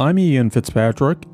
I'm Ian Fitzpatrick.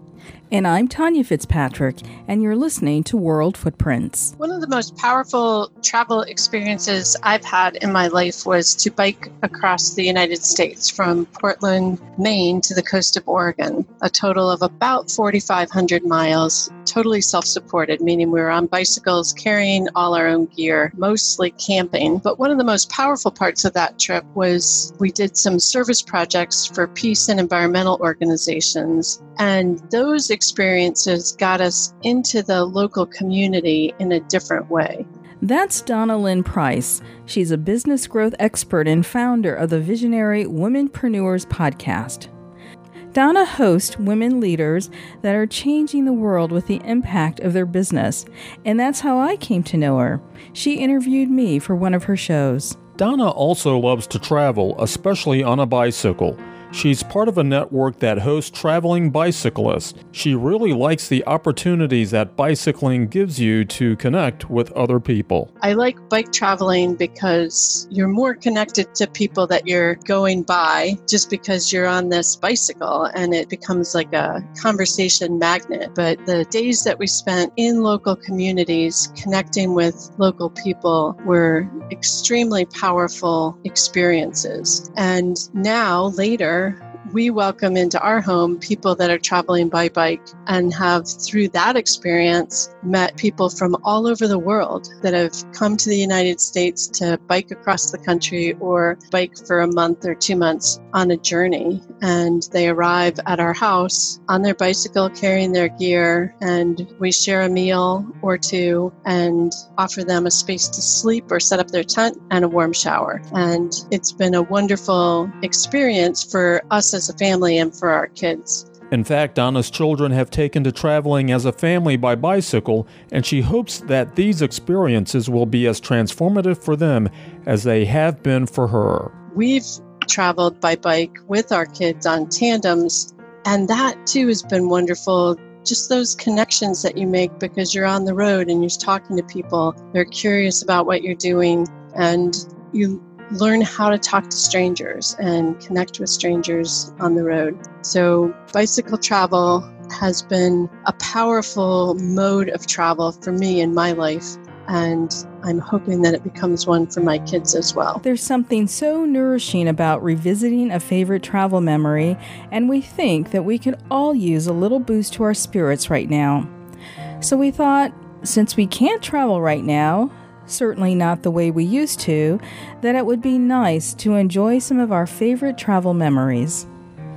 And I'm Tanya Fitzpatrick, and you're listening to World Footprints. One of the most powerful travel experiences I've had in my life was to bike across the United States from Portland, Maine to the coast of Oregon, a total of about 4,500 miles, totally self-supported, meaning we were on bicycles, carrying all our own gear, mostly camping. But one of the most powerful parts of that trip was we did some service projects for peace and environmental organizations, and those experiences got us into the local community in a different way. That's Donna Lynn Price. She's a business growth expert and founder of the Visionary Womenpreneurs Podcast. Donna hosts women leaders that are changing the world with the impact of their business, and that's how I came to know her. She interviewed me for one of her shows. Donna also loves to travel, especially on a bicycle. She's part of a network that hosts traveling bicyclists. She really likes the opportunities that bicycling gives you to connect with other people. I like bike traveling because you're more connected to people that you're going by just because you're on this bicycle, and it becomes like a conversation magnet. But the days that we spent in local communities connecting with local people were extremely powerful experiences. And now, later, we welcome into our home people that are traveling by bike and have, through that experience, met people from all over the world that have come to the United States to bike across the country or bike for a month or 2 months on a journey. And they arrive at our house on their bicycle carrying their gear, and we share a meal or two and offer them a space to sleep or set up their tent and a warm shower. And it's been a wonderful experience for us as a family and for our kids. In fact, Donna's children have taken to traveling as a family by bicycle, and she hopes that these experiences will be as transformative for them as they have been for her. We've traveled by bike with our kids on tandems, and that too has been wonderful. Just those connections that you make because you're on the road and you're talking to people. They're curious about what you're doing, and you learn how to talk to strangers and connect with strangers on the road. So bicycle travel has been a powerful mode of travel for me in my life, and I'm hoping that it becomes one for my kids as well. There's something so nourishing about revisiting a favorite travel memory, and we think that we could all use a little boost to our spirits right now. So we thought, since we can't travel right now, certainly not the way we used to, that it would be nice to enjoy some of our favorite travel memories.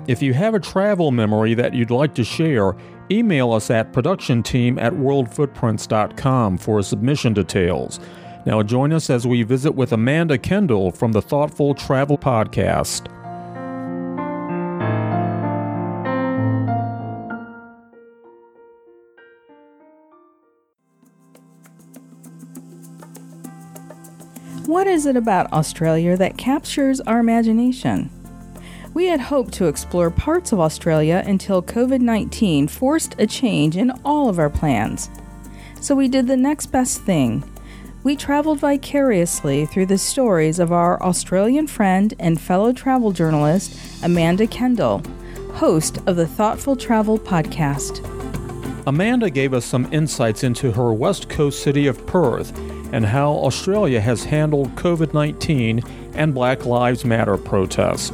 If you have a travel memory that you'd like to share, email us at productionteam@worldfootprints.com for submission details. Now join us as we visit with Amanda Kendall from the Thoughtful Travel Podcast. What is it about Australia that captures our imagination? We had hoped to explore parts of Australia until COVID-19 forced a change in all of our plans. So we did the next best thing. We traveled vicariously through the stories of our Australian friend and fellow travel journalist, Amanda Kendall, host of the Thoughtful Travel Podcast. Amanda gave us some insights into her West Coast city of Perth and how Australia has handled COVID-19 and Black Lives Matter protests,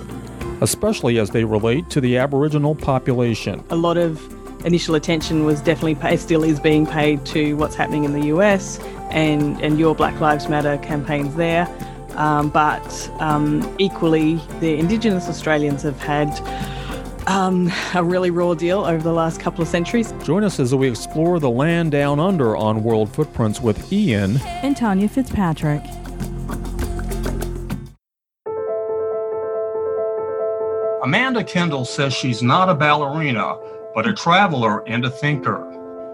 especially as they relate to the Aboriginal population. A lot of initial attention was definitely paid, still is being paid, to what's happening in the US and your Black Lives Matter campaigns there. But equally, the Indigenous Australians have had a really raw deal over the last couple of centuries. Join us as we explore the land down under on World Footprints with Ian and Tanya Fitzpatrick. Amanda Kendall says she's not a ballerina, but a traveler and a thinker.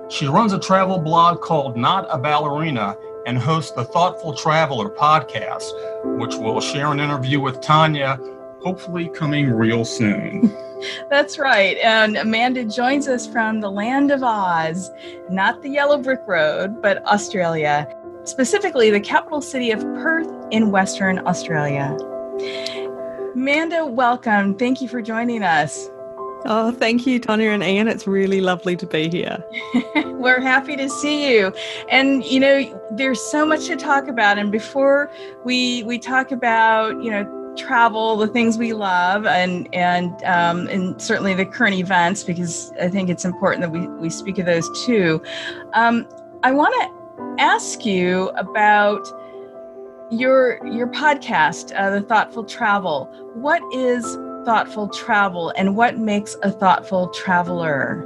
She runs a travel blog called Not a Ballerina and hosts the Thoughtful Traveler Podcast, which will share an interview with Tanya, hopefully coming real soon. That's right. And Amanda joins us from the land of Oz, not the yellow brick road, but Australia, specifically the capital city of Perth in Western Australia. Amanda, welcome. Thank you for joining us. Oh, thank you, Tanya and Ian. It's really lovely to be here. We're happy to see you. And, you know, there's so much to talk about. And before we talk about, you know, travel, the things we love, and certainly the current events, because I think it's important that we speak of those too. I want to ask you about your podcast, The Thoughtful Travel. What is thoughtful travel, and what makes a thoughtful traveler?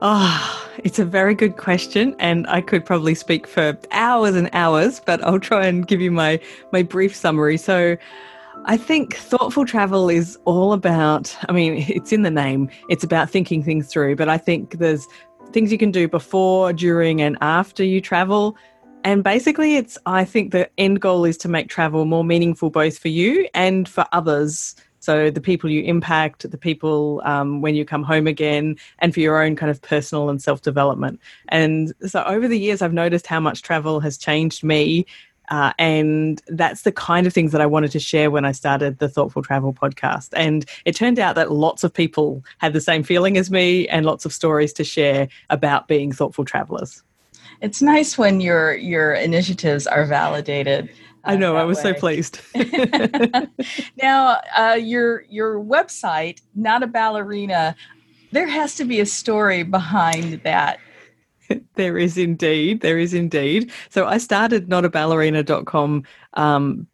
Oh, it's a very good question, and I could probably speak for hours and hours, but I'll try and give you my brief summary. So I think thoughtful travel is all about, I mean, it's in the name, it's about thinking things through, but I think there's things you can do before, during, and after you travel. And basically I think the end goal is to make travel more meaningful, both for you and for others. So the people you impact, the people when you come home again, and for your own kind of personal and self-development. And so over the years, I've noticed how much travel has changed me. And that's the kind of things that I wanted to share when I started the Thoughtful Travel podcast. And it turned out that lots of people had the same feeling as me, and lots of stories to share about being thoughtful travelers. It's nice when your initiatives are validated. I know, I was so pleased. Now, your website, Not a Ballerina, there has to be a story behind that. There is indeed. So I started notaballerina.com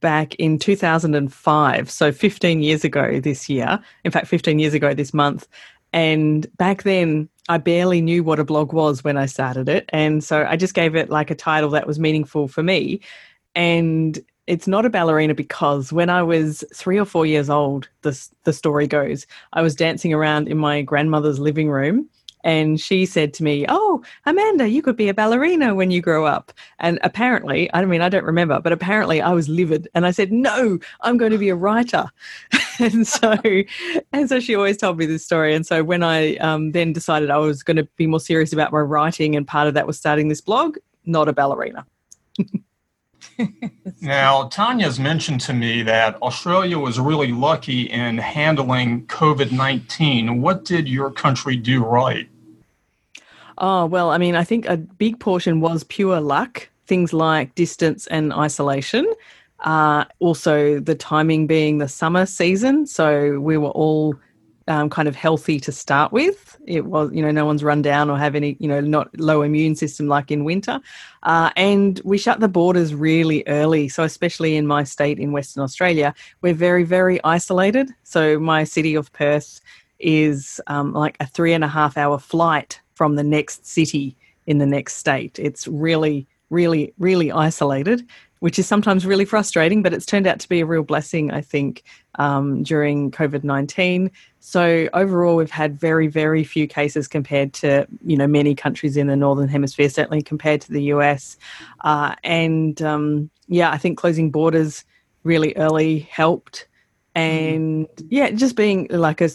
back in 2005, so 15 years ago this year. In fact, 15 years ago this month. And back then, I barely knew what a blog was when I started it. And so I just gave it like a title that was meaningful for me. And it's not a ballerina because when I was 3 or 4 years old, the story goes, I was dancing around in my grandmother's living room, and she said to me, "Oh, Amanda, you could be a ballerina when you grow up." And apparently, I mean, I don't remember, but apparently I was livid. And I said, "No, I'm going to be a writer." And so she always told me this story. And so when I then decided I was going to be more serious about my writing, and part of that was starting this blog, Not a Ballerina. Now, Tanya's mentioned to me that Australia was really lucky in handling COVID-19. What did your country do right? Oh, well, I mean, I think a big portion was pure luck, things like distance and isolation. Also, the timing being the summer season. So we were all kind of healthy to start with. It was, you know, no one's run down or have any, you know, not low immune system like in winter. And we shut the borders really early. So especially in my state in Western Australia, we're very, very isolated. So my city of Perth is like a 3.5 hour flight from the next city in the next state. It's really, really, really isolated, which is sometimes really frustrating, but it's turned out to be a real blessing, I think, during COVID-19. So overall, we've had very, very few cases compared to, you know, many countries in the Northern Hemisphere, certainly compared to the US. I think closing borders really early helped. And yeah, just being like a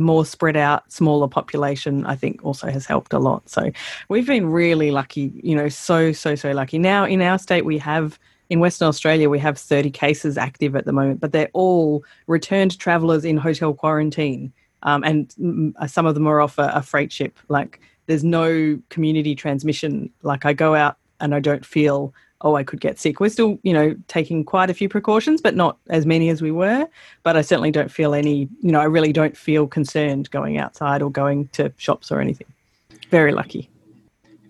more spread out, smaller population, I think also has helped a lot. So we've been really lucky, you know, so lucky. Now in our state, in Western Australia, we have 30 cases active at the moment, but they're all returned travellers in hotel quarantine. And some of them are off a freight ship. Like there's no community transmission. Like I go out and I don't feel, oh, I could get sick. We're still, you know, taking quite a few precautions, but not as many as we were. But I certainly don't feel any, you know, I really don't feel concerned going outside or going to shops or anything. Very lucky.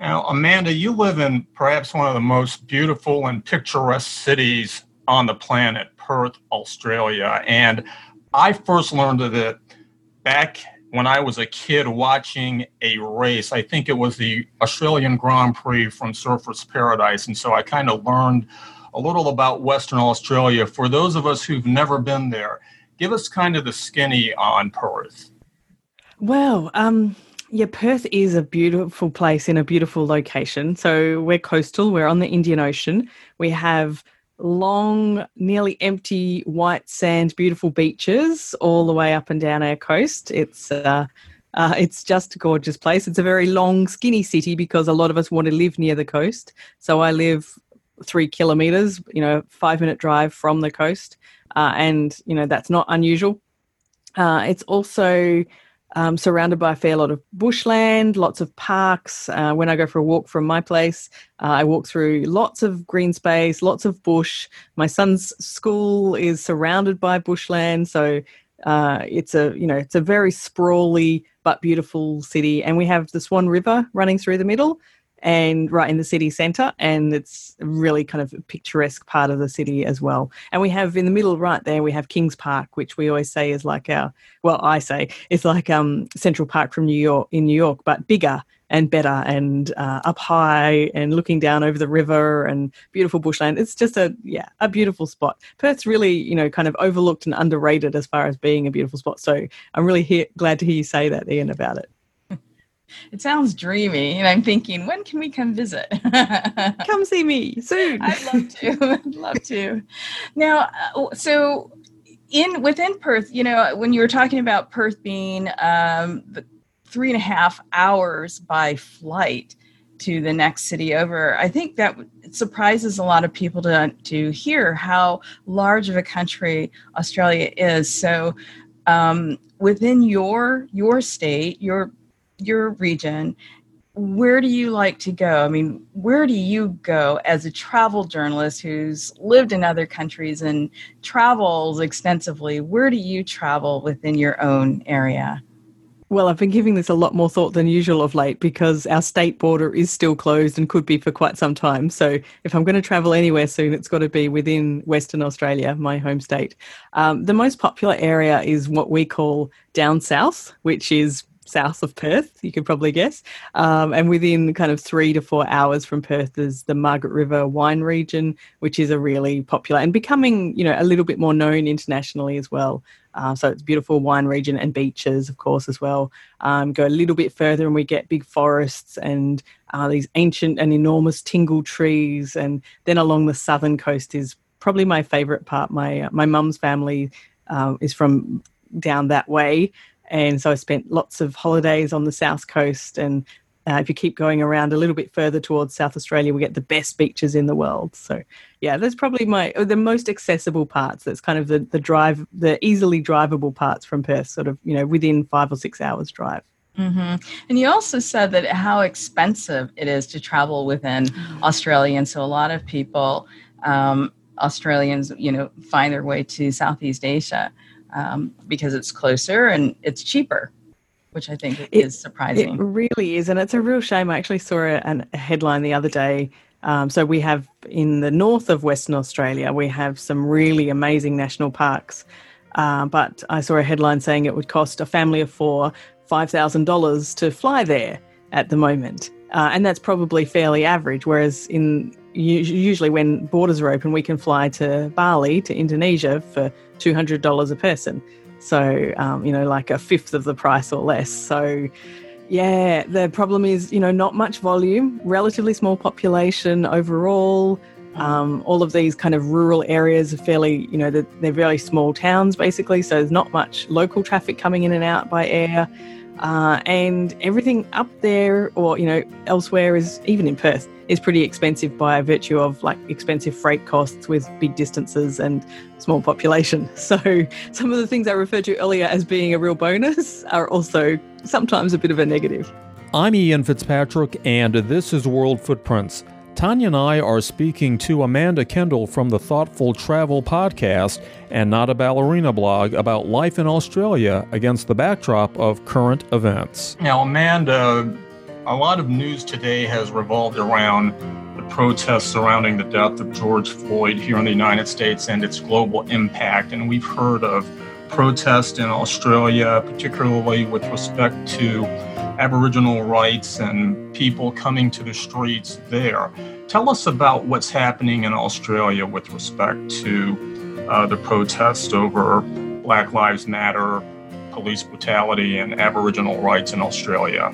Now, Amanda, you live in perhaps one of the most beautiful and picturesque cities on the planet, Perth, Australia. And I first learned of it back when I was a kid watching a race. I think it was the Australian Grand Prix from Surfers Paradise. And so I kind of learned a little about Western Australia. For those of us who've never been there, give us kind of the skinny on Perth. Well, yeah, Perth is a beautiful place in a beautiful location. So we're coastal, we're on the Indian Ocean. We have long, nearly empty white sand, beautiful beaches all the way up and down our coast. It's just a gorgeous place. It's a very long, skinny city because a lot of us want to live near the coast. So I live 3 kilometres, you know, 5-minute drive from the coast. And, you know, that's not unusual. It's also surrounded by a fair lot of bushland, lots of parks. When I go for a walk from my place, I walk through lots of green space, lots of bush. My son's school is surrounded by bushland, so it's a very sprawly but beautiful city. And we have the Swan River running through the middle and right in the city centre, and it's really kind of a picturesque part of the city as well. And we have in the middle right there, we have Kings Park, which we always say is like Central Park from New York, but bigger and better and up high and looking down over the river and beautiful bushland. It's just a beautiful spot. Perth's really, kind of overlooked and underrated as far as being a beautiful spot. So I'm really glad to hear you say that, Ian, about it. It sounds dreamy, and I'm thinking, when can we come visit? Come see me soon. I'd love to. Now, so within Perth, when you were talking about Perth being 3.5 hours by flight to the next city over, I think that surprises a lot of people to hear how large of a country Australia is. So, within your state, your region, where do you like to go? I mean, where do you go as a travel journalist who's lived in other countries and travels extensively? Where do you travel within your own area? Well, I've been giving this a lot more thought than usual of late because our state border is still closed and could be for quite some time. So if I'm going to travel anywhere soon, it's got to be within Western Australia, my home state. The most popular area is what we call down south, which is south of Perth, you could probably guess. And within kind of 3 to 4 hours from Perth is the Margaret River wine region, which is a really popular and becoming, a little bit more known internationally as well. So it's beautiful wine region and beaches, of course, as well. Go a little bit further and we get big forests and these ancient and enormous tingle trees. And then along the southern coast is probably my favourite part. My mum's family is from down that way. And so I spent lots of holidays on the south coast. And if you keep going around a little bit further towards South Australia, we get the best beaches in the world. So, yeah, that's probably the most accessible parts. That's kind of the easily drivable parts from Perth, sort of, within 5 or 6 hours drive. Mm-hmm. And you also said that how expensive it is to travel within Australia. And so a lot of people, Australians, find their way to Southeast Asia. Because it's closer and it's cheaper, which I think is surprising. It really is, and it's a real shame. I actually saw a headline the other day. So we have in the north of Western Australia, we have some really amazing national parks. But I saw a headline saying it would cost a family of four $5,000 to fly there at the moment. And that's probably fairly average, whereas usually when borders are open, we can fly to Bali, to Indonesia for $200 a person. So, like a fifth of the price or less. So, yeah, the problem is, not much volume, relatively small population overall. All of these kind of rural areas are fairly, they're very small towns basically. So there's not much local traffic coming in and out by air. And everything up there or, elsewhere is, even in Perth, is pretty expensive by virtue of like expensive freight costs with big distances and small population. So some of the things I referred to earlier as being a real bonus are also sometimes a bit of a negative. I'm Ian Fitzpatrick and this is World Footprints. Tanya and I are speaking to Amanda Kendall from the Thoughtful Travel Podcast and Not a Ballerina blog about life in Australia against the backdrop of current events. Now, Amanda, a lot of news today has revolved around the protests surrounding the death of George Floyd here in the United States and its global impact. And we've heard of protests in Australia, particularly with respect to Aboriginal rights and people coming to the streets there. Tell us about what's happening in Australia with respect to the protests over Black Lives Matter, police brutality, and Aboriginal rights in Australia.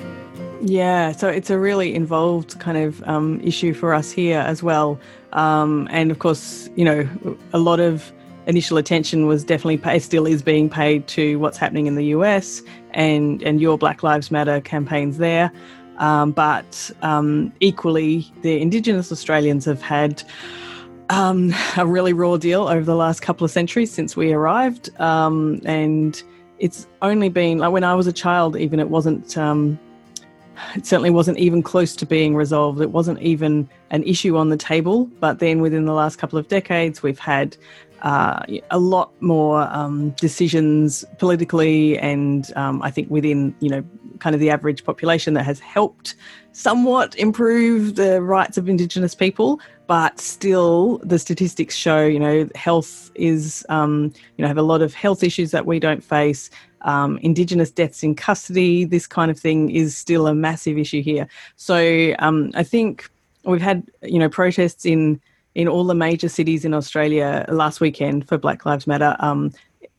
Yeah, so it's a really involved kind of issue for us here as well. And of course, a lot of initial attention was definitely still is being paid to what's happening in the US and your Black Lives Matter campaigns there. But equally, the Indigenous Australians have had a really raw deal over the last couple of centuries since we arrived. And it's only been, like when I was a child, even it wasn't, it certainly wasn't even close to being resolved. It wasn't even an issue on the table. But then within the last couple of decades, we've had a lot more decisions politically and I think within, you know, kind of the average population that has helped somewhat improve the rights of Indigenous people. But still the statistics show, you know, health is, you know, have a lot of health issues that we don't face. Indigenous deaths in custody, this kind of thing is still a massive issue here. So I think we've had, you know, protests in all the major cities in Australia last weekend for Black Lives Matter.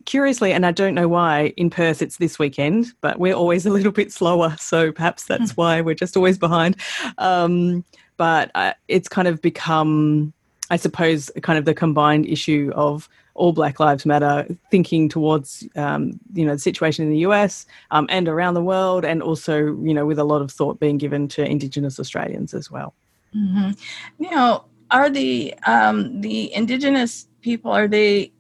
Curiously, and I don't know why, in Perth it's this weekend, but we're always a little bit slower, so perhaps that's why we're just always behind. But it's kind of become, I suppose, kind of the combined issue of all Black Lives Matter thinking towards, you know, the situation in the US and around the world, and also, you know, with a lot of thought being given to Indigenous Australians as well. Mm-hmm. Now, are the Indigenous people, are they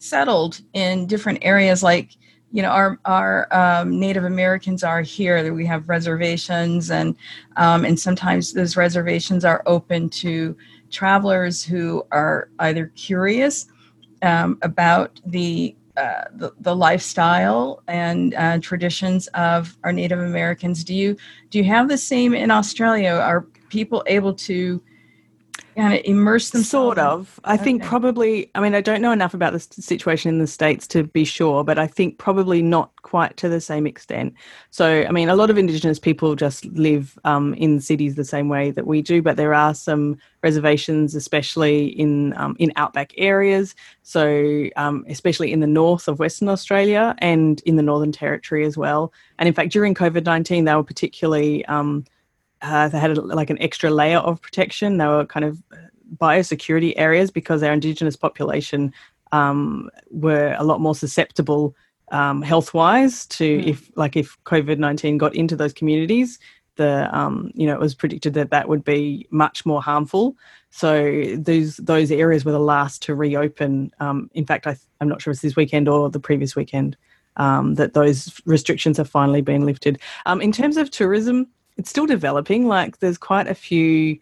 settled in different areas like, you know, our Native Americans are here? We have reservations, and sometimes those reservations are open to travelers who are either curious about the lifestyle and traditions of our Native Americans. Do you have the same in Australia? Are people able to kind of immerse themselves? Sort of. I think probably, I mean, I don't know enough about the situation in the States to be sure, but I think probably not quite to the same extent. So, I mean, a lot of Indigenous people just live in cities the same way that we do, but there are some reservations, especially in outback areas. So, especially in the north of Western Australia and in the Northern Territory as well. And in fact, during COVID-19, they were particularly... they had like an extra layer of protection. They were kind of biosecurity areas because our Indigenous population were a lot more susceptible health-wise to if COVID-19 got into those communities. You know, it was predicted that would be much more harmful. So those areas were the last to reopen. In fact, I'm not sure if it's this weekend or the previous weekend that those restrictions have finally been lifted. In terms of tourism, it's still developing. Like there's quite a few,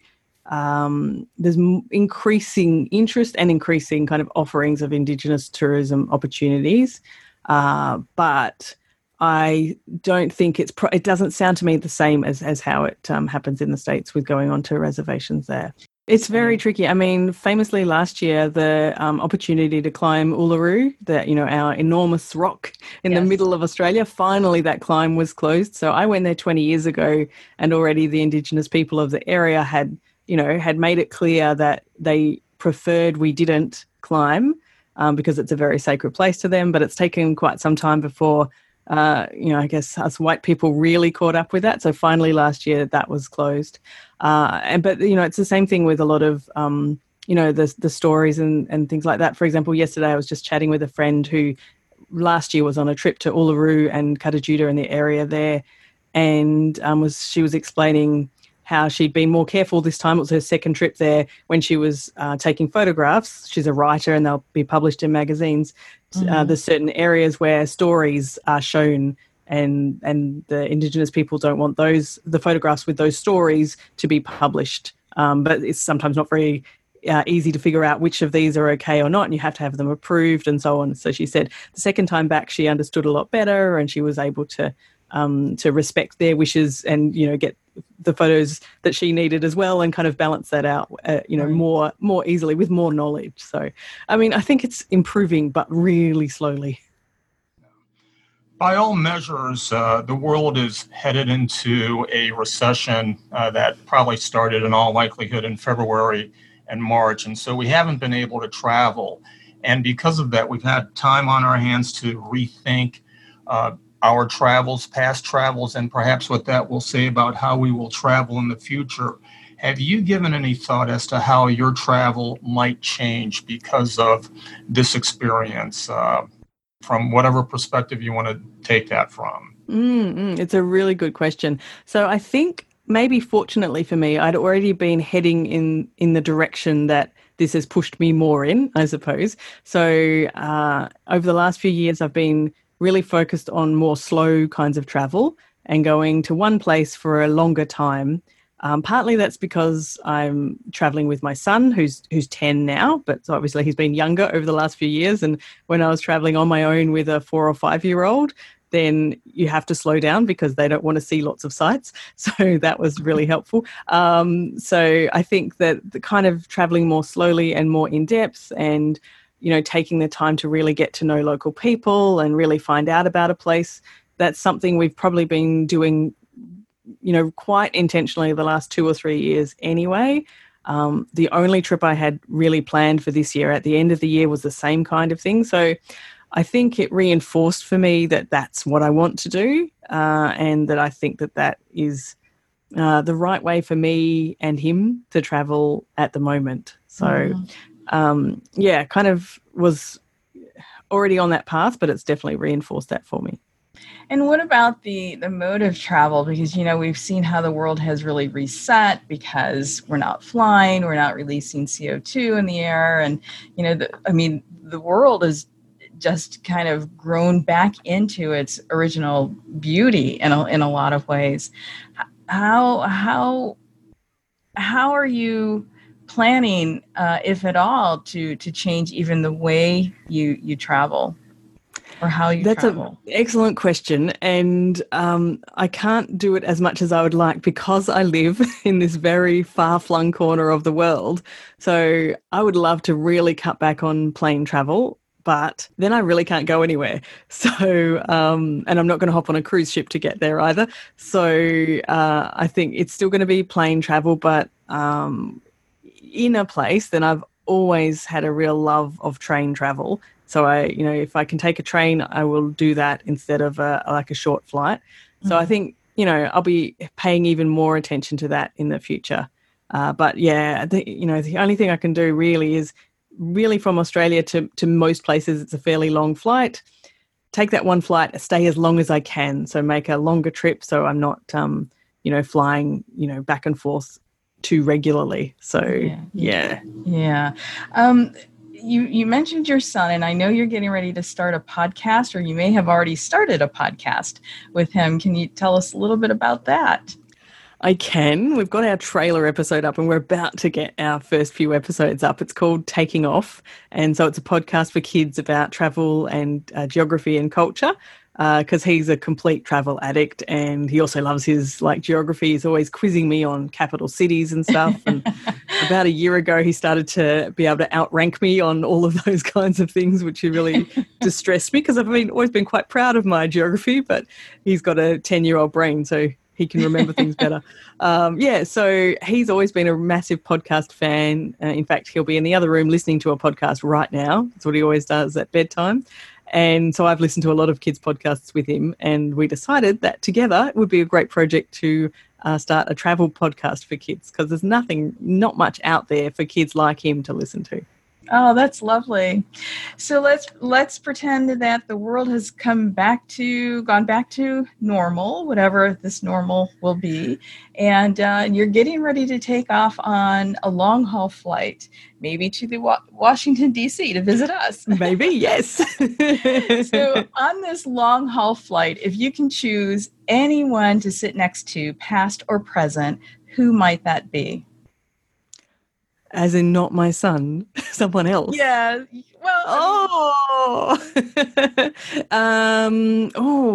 there's increasing interest and increasing kind of offerings of Indigenous tourism opportunities. But I don't think it doesn't sound to me the same as how it happens in the States with going onto reservations there. It's very tricky. I mean, famously last year, the opportunity to climb Uluru, our enormous rock in the middle of Australia, finally that climb was closed. So I went there 20 years ago, and already the Indigenous people of the area had made it clear that they preferred we didn't climb because it's a very sacred place to them. But it's taken quite some time before, I guess us white people really caught up with that. So finally last year that was closed. But, you know, it's the same thing with a lot of, you know, the stories and things like that. For example, yesterday I was just chatting with a friend who last year was on a trip to Uluru and Katajuta and the area there. And she was explaining how she'd been more careful this time. It was her second trip there when she was taking photographs. She's a writer and they'll be published in magazines. Mm-hmm. There's certain areas where stories are shown and the Indigenous people don't want the photographs with those stories to be published. But it's sometimes not very easy to figure out which of these are okay or not, and you have to have them approved and so on. So she said the second time back she understood a lot better, and she was able to respect their wishes and, you know, get the photos that she needed as well, and kind of balance that out, more easily with more knowledge. So, I mean, I think it's improving, but really slowly. By all measures, the world is headed into a recession that probably started in all likelihood in February and March. And so we haven't been able to travel. And because of that, we've had time on our hands to rethink our travels, past travels, and perhaps what that will say about how we will travel in the future. Have you given any thought as to how your travel might change because of this experience, from whatever perspective you want to take that from? It's a really good question. So I think maybe fortunately for me, I'd already been heading in the direction that this has pushed me more in, I suppose. So over the last few years, I've been really focused on more slow kinds of travel and going to one place for a longer time. Partly that's because I'm traveling with my son, who's 10 now, but obviously he's been younger over the last few years. And when I was traveling on my own with a 4 or 5 year old, then you have to slow down because they don't want to see lots of sights. So that was really helpful. So I think that the kind of traveling more slowly and more in depth and, you know, taking the time to really get to know local people and really find out about a place, that's something we've probably been doing, you know, quite intentionally the last 2 or 3 years anyway. The only trip I had really planned for this year at the end of the year was the same kind of thing. So I think it reinforced for me that that's what I want to do, and that I think that that is the right way for me and him to travel at the moment. So, yeah, kind of was already on that path, but it's definitely reinforced that for me. And what about the mode of travel? Because, you know, we've seen how the world has really reset because we're not flying, we're not releasing CO2 in the air. And, you know, the world is just kind of grown back into its original beauty in a lot of ways. How are you planning, if at all, to change even the way you travel? Or how you travel? That's an excellent question, and I can't do it as much as I would like because I live in this very far-flung corner of the world. So I would love to really cut back on plane travel, but then I really can't go anywhere. So, and I'm not going to hop on a cruise ship to get there either. So I think it's still going to be plane travel, but in a place. Then I've always had a real love of train travel. So I, you know, if I can take a train, I will do that instead of a short flight. So I think, you know, I'll be paying even more attention to that in the future. But yeah, you know, the only thing I can do really is really from Australia to most places, it's a fairly long flight. Take that one flight, stay as long as I can. So make a longer trip. So I'm not, you know, flying, you know, back and forth too regularly. So yeah. You mentioned your son, and I know you're getting ready to start a podcast, or you may have already started a podcast with him. Can you tell us a little bit about that? I can. We've got our trailer episode up, and we're about to get our first few episodes up. It's called Taking Off, and so it's a podcast for kids about travel and geography and culture, because he's a complete travel addict, and he also loves his like geography. He's always quizzing me on capital cities and stuff, and about a year ago he started to be able to outrank me on all of those kinds of things, which really distressed me because I've always been quite proud of my geography, but he's got a 10-year-old brain, so he can remember things better. Yeah, so he's always been a massive podcast fan. In fact, he'll be in the other room listening to a podcast right now. That's what he always does at bedtime. And so I've listened to a lot of kids' podcasts with him, and we decided that together it would be a great project to start a travel podcast for kids, because there's not much out there for kids like him to listen to. Oh, that's lovely. So let's pretend that the world has gone back to normal, whatever this normal will be, and you're getting ready to take off on a long haul flight, maybe to the Washington, D.C. to visit us. Maybe, yes. So on this long haul flight, if you can choose anyone to sit next to, past or present, who might that be? As in not my son, someone else. Yeah. Well.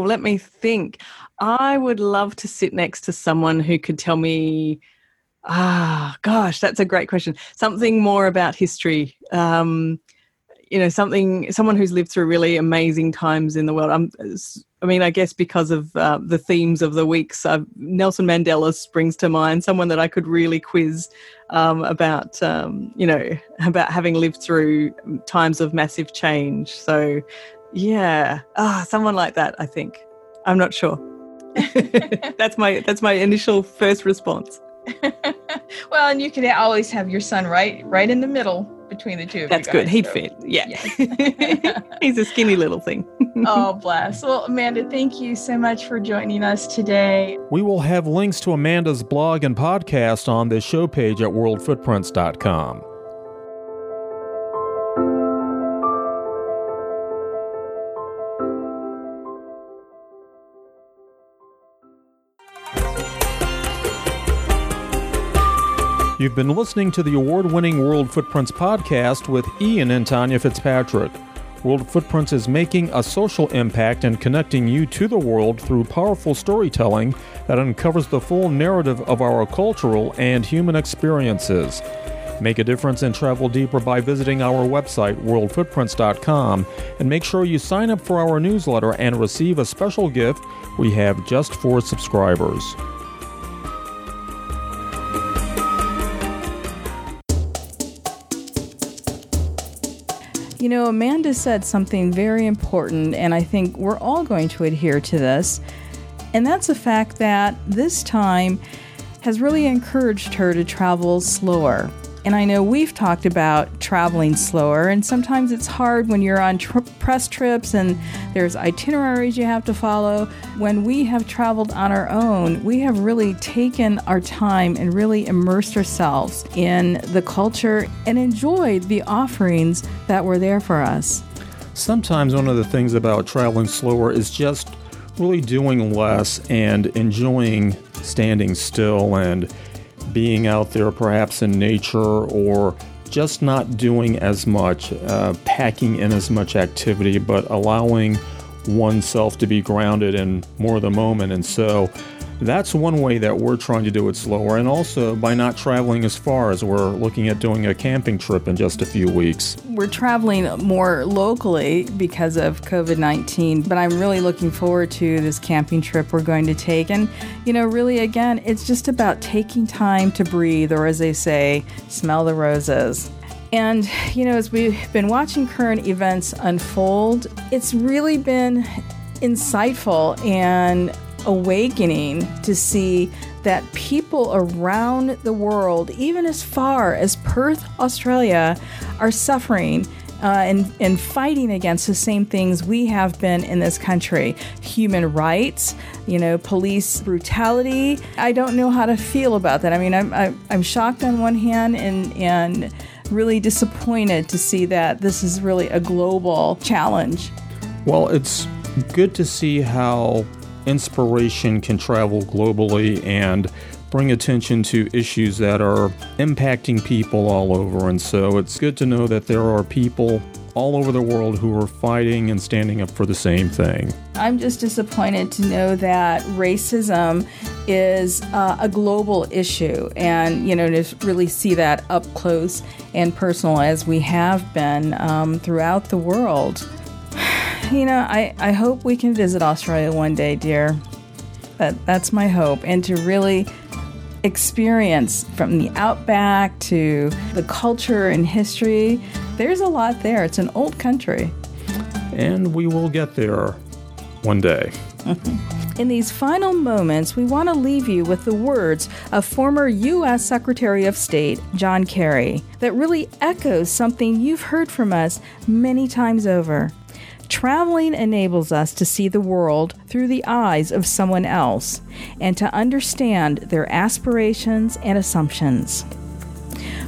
Let me think. I would love to sit next to someone who could tell me, that's a great question. Something more about history. You know, someone who's lived through really amazing times in the world. I guess because of the themes of the weeks, Nelson Mandela springs to mind, someone that I could really quiz about having lived through times of massive change. So, yeah, someone like that, I think. I'm not sure. That's my initial first response. Well, and you can always have your son right in the middle between the two of you guys. That's good. He'd fit. Yeah. He's a skinny little thing. Oh, bless. Well, Amanda, thank you so much for joining us today. We will have links to Amanda's blog and podcast on this show page at worldfootprints.com. You've been listening to the award-winning World Footprints podcast with Ian and Tanya Fitzpatrick. World Footprints is making a social impact and connecting you to the world through powerful storytelling that uncovers the full narrative of our cultural and human experiences. Make a difference and travel deeper by visiting our website, worldfootprints.com, and make sure you sign up for our newsletter and receive a special gift we have just for subscribers. You know, Amanda said something very important, and I think we're all going to adhere to this, and that's the fact that this time has really encouraged her to travel slower. And I know we've talked about traveling slower, and sometimes it's hard when you're on press trips and there's itineraries you have to follow. When we have traveled on our own, we have really taken our time and really immersed ourselves in the culture and enjoyed the offerings that were there for us. Sometimes one of the things about traveling slower is just really doing less and enjoying standing still and being out there perhaps in nature, or just not doing as much, packing in as much activity, but allowing oneself to be grounded in more of the moment. And so that's one way that we're trying to do it slower, and also by not traveling as far, as we're looking at doing a camping trip in just a few weeks. We're traveling more locally because of COVID-19, but I'm really looking forward to this camping trip we're going to take. And, you know, really, again, it's just about taking time to breathe, or as they say, smell the roses. And, you know, as we've been watching current events unfold, it's really been insightful and awakening to see that people around the world, even as far as Perth, Australia, are suffering and fighting against the same things we have been in this country. Human rights, you know, police brutality. I don't know how to feel about that. I mean, I'm shocked on one hand and really disappointed to see that this is really a global challenge. Well, it's good to see how inspiration can travel globally and bring attention to issues that are impacting people all over. And so it's good to know that there are people all over the world who are fighting and standing up for the same thing. I'm just disappointed to know that racism is a global issue, and, you know, to really see that up close and personal as we have been throughout the world. You know, I hope we can visit Australia one day, dear. That's my hope. And to really experience from the outback to the culture and history, there's a lot there. It's an old country. And we will get there one day. In these final moments, we want to leave you with the words of former U.S. Secretary of State John Kerry that really echoes something you've heard from us many times over. Traveling enables us to see the world through the eyes of someone else and to understand their aspirations and assumptions.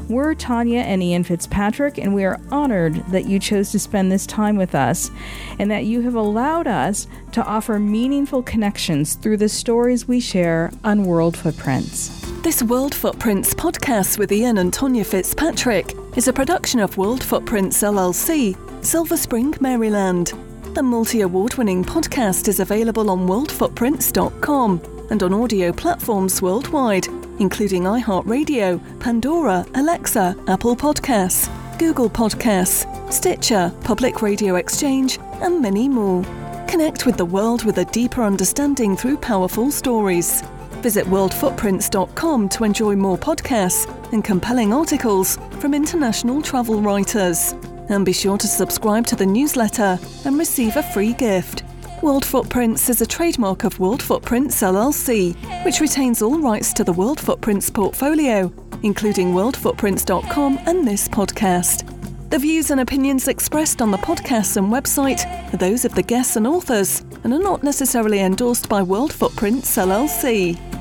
We're Tanya and Ian Fitzpatrick, and we are honored that you chose to spend this time with us and that you have allowed us to offer meaningful connections through the stories we share on World Footprints. This World Footprints podcast with Ian and Tanya Fitzpatrick is a production of World Footprints LLC, Silver Spring, Maryland. The multi-award-winning podcast is available on worldfootprints.com and on audio platforms worldwide, including iHeartRadio, Pandora, Alexa, Apple Podcasts, Google Podcasts, Stitcher, Public Radio Exchange, and many more. Connect with the world with a deeper understanding through powerful stories. Visit worldfootprints.com to enjoy more podcasts and compelling articles from international travel writers. And be sure to subscribe to the newsletter and receive a free gift. World Footprints is a trademark of World Footprints LLC, which retains all rights to the World Footprints portfolio, including worldfootprints.com and this podcast. The views and opinions expressed on the podcast and website are those of the guests and authors and are not necessarily endorsed by World Footprints LLC.